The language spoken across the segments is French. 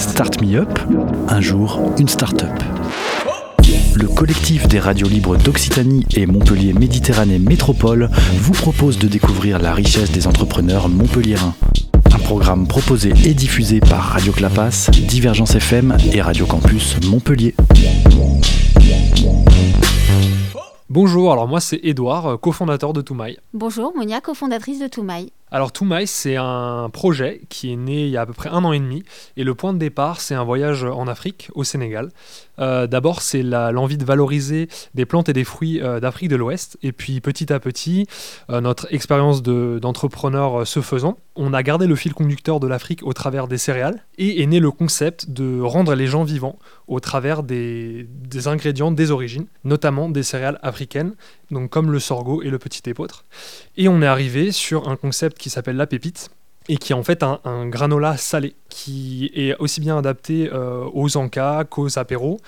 Start Me Up, un jour une start-up. Le collectif des radios libres d'Occitanie et Montpellier Méditerranée Métropole vous propose de découvrir la richesse des entrepreneurs montpelliérains. Un programme proposé et diffusé par Radio Clapas, Divergence FM et Radio Campus Montpellier. Bonjour, alors moi c'est Édouard, cofondateur de Toumaï. Bonjour, Monia, cofondatrice de Toumaï. Alors Toumaï, c'est un projet qui est né il y a à peu près 1 an et demi, et le point de départ, c'est un voyage en Afrique, au Sénégal. D'abord, c'est l'envie de valoriser des plantes et des fruits d'Afrique de l'Ouest, et puis petit à petit, notre expérience d'entrepreneur se faisant, on a gardé le fil conducteur de l'Afrique au travers des céréales, et est né le concept de rendre les gens vivants au travers des ingrédients des origines, notamment des céréales africaines. Donc comme le sorgho et le petit épeautre. Et on est arrivé sur un concept qui s'appelle la pépite et qui est en fait un granola salé qui est aussi bien adapté aux encas qu'aux apéros,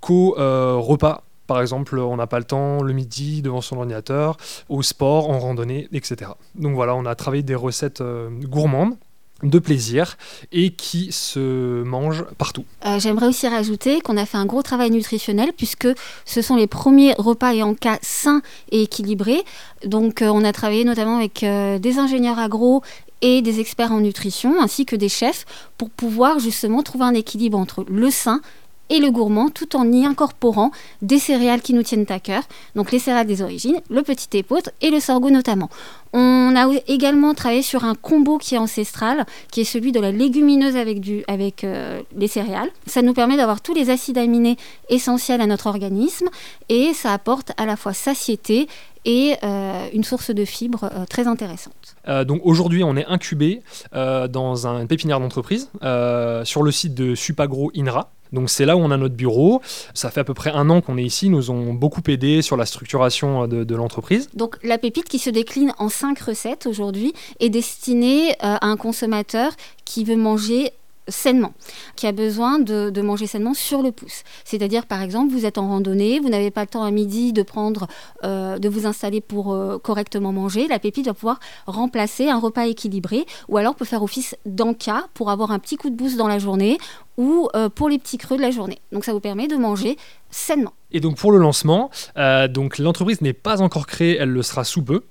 qu'aux repas. Par exemple, on n'a pas le temps, le midi, devant son ordinateur, au sport, en randonnée, etc. Donc voilà, on a travaillé des recettes gourmandes, de plaisir et qui se mange partout. J'aimerais aussi rajouter qu'on a fait un gros travail nutritionnel puisque ce sont les premiers repas et encas sains et équilibrés. Donc on a travaillé notamment avec des ingénieurs agro et des experts en nutrition ainsi que des chefs pour pouvoir justement trouver un équilibre entre le sain et le gourmand tout en y incorporant des céréales qui nous tiennent à cœur, donc les céréales des origines, le petit épeautre et le sorgho notamment. On a également travaillé sur un combo qui est ancestral, qui est celui de la légumineuse avec les céréales. Ça nous permet d'avoir tous les acides aminés essentiels à notre organisme et ça apporte à la fois satiété et une source de fibres très intéressante. Donc aujourd'hui, on est incubé dans une pépinière d'entreprise sur le site de Supagro Inra. Donc c'est là où on a notre bureau. Ça fait à peu près 1 an qu'on est ici. Ils nous ont beaucoup aidé sur la structuration de l'entreprise. Donc la pépite qui se décline en 5 recettes aujourd'hui est destinée à un consommateur qui veut manger sainement, qui a besoin de manger sainement sur le pouce. C'est-à-dire, par exemple, vous êtes en randonnée, vous n'avez pas le temps à midi de vous installer pour correctement manger. La pépite va pouvoir remplacer un repas équilibré ou alors peut faire office d'encas pour avoir un petit coup de boost dans la journée ou pour les petits creux de la journée. Donc ça vous permet de manger sainement. Et donc pour le lancement, donc l'entreprise n'est pas encore créée, elle le sera sous peu.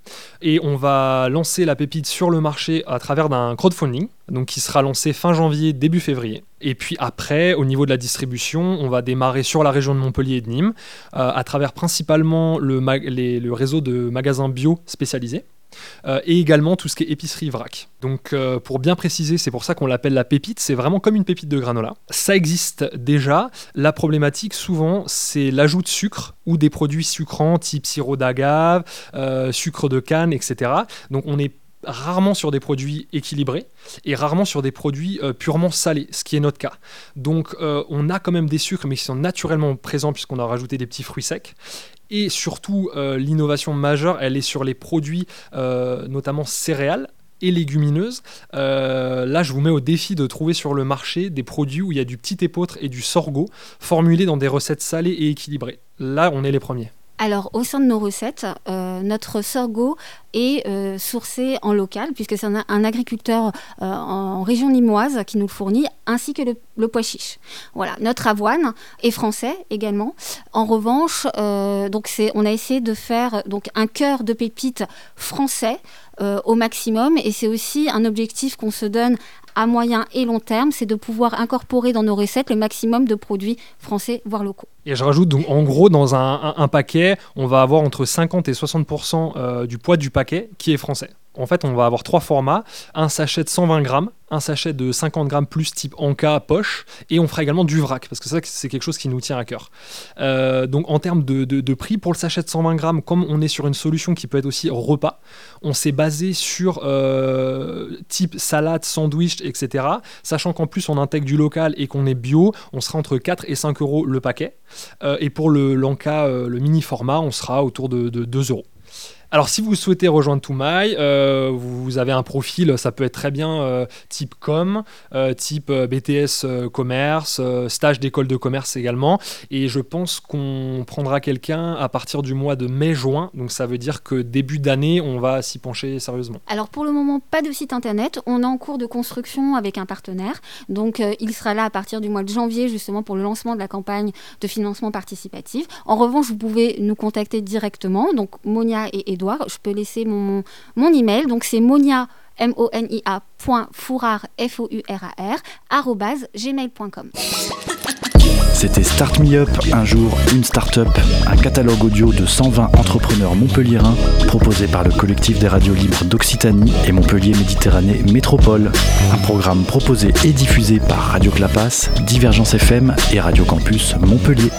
Et on va lancer la pépite sur le marché à travers d'un crowdfunding, donc qui sera lancé fin janvier, début février. Et puis après, au niveau de la distribution, on va démarrer sur la région de Montpellier et de Nîmes, à travers principalement le réseau de magasins bio spécialisés. Et également tout ce qui est épicerie vrac. Donc pour bien préciser, c'est pour ça qu'on l'appelle la pépite, c'est vraiment comme une pépite de granola. Ça existe déjà, la problématique souvent c'est l'ajout de sucre ou des produits sucrants type sirop d'agave, sucre de canne, etc. Donc on est rarement sur des produits équilibrés et rarement sur des produits purement salés, ce qui est notre cas. Donc on a quand même des sucres mais qui sont naturellement présents puisqu'on a rajouté des petits fruits secs. Et surtout, l'innovation majeure, elle est sur les produits, notamment céréales et légumineuses. Là, je vous mets au défi de trouver sur le marché des produits où il y a du petit épeautre et du sorgho, formulés dans des recettes salées et équilibrées. Là, on est les premiers. Alors, au sein de nos recettes, notre sorgho est sourcé en local, puisque c'est un agriculteur en région limoise qui nous le fournit, ainsi que le pois chiche. Voilà, notre avoine est français également. En revanche, donc on a essayé de faire donc, un cœur de pépites français au maximum, et c'est aussi un objectif qu'on se donne à moyen et long terme, c'est de pouvoir incorporer dans nos recettes le maximum de produits français, voire locaux. Et je rajoute, donc, en gros, dans un paquet, on va avoir entre 50 et 60% du poids du paquet qui est français. En fait, on va avoir 3 formats, un sachet de 120 grammes, un sachet de 50 grammes plus type encas poche, et on fera également du vrac, parce que ça, c'est quelque chose qui nous tient à cœur. Donc, en termes de prix, pour le sachet de 120 grammes, comme on est sur une solution qui peut être aussi repas, on s'est basé sur type salade, sandwich, etc. Sachant qu'en plus, on intègre du local et qu'on est bio, on sera entre 4 et 5 euros le paquet. Et pour l'encas, le mini format, on sera autour de 2 euros. Alors si vous souhaitez rejoindre Toumaï, vous avez un profil, ça peut être très bien type com, type BTS commerce, stage d'école de commerce également, et je pense qu'on prendra quelqu'un à partir du mois de mai-juin, donc ça veut dire que début d'année on va s'y pencher sérieusement. Alors pour le moment pas de site internet, on est en cours de construction avec un partenaire, donc il sera là à partir du mois de janvier justement pour le lancement de la campagne de financement participatif. En revanche, vous pouvez nous contacter directement, donc Monia et Édouard, je peux laisser mon email, donc c'est monia, monia.fourar@gmail.com. C'était Start Me Up, un jour, une start-up, un catalogue audio de 120 entrepreneurs montpelliérains proposé par le collectif des radios libres d'Occitanie et Montpellier Méditerranée Métropole. Un programme proposé et diffusé par Radio Clapas, Divergence FM et Radio Campus Montpellier.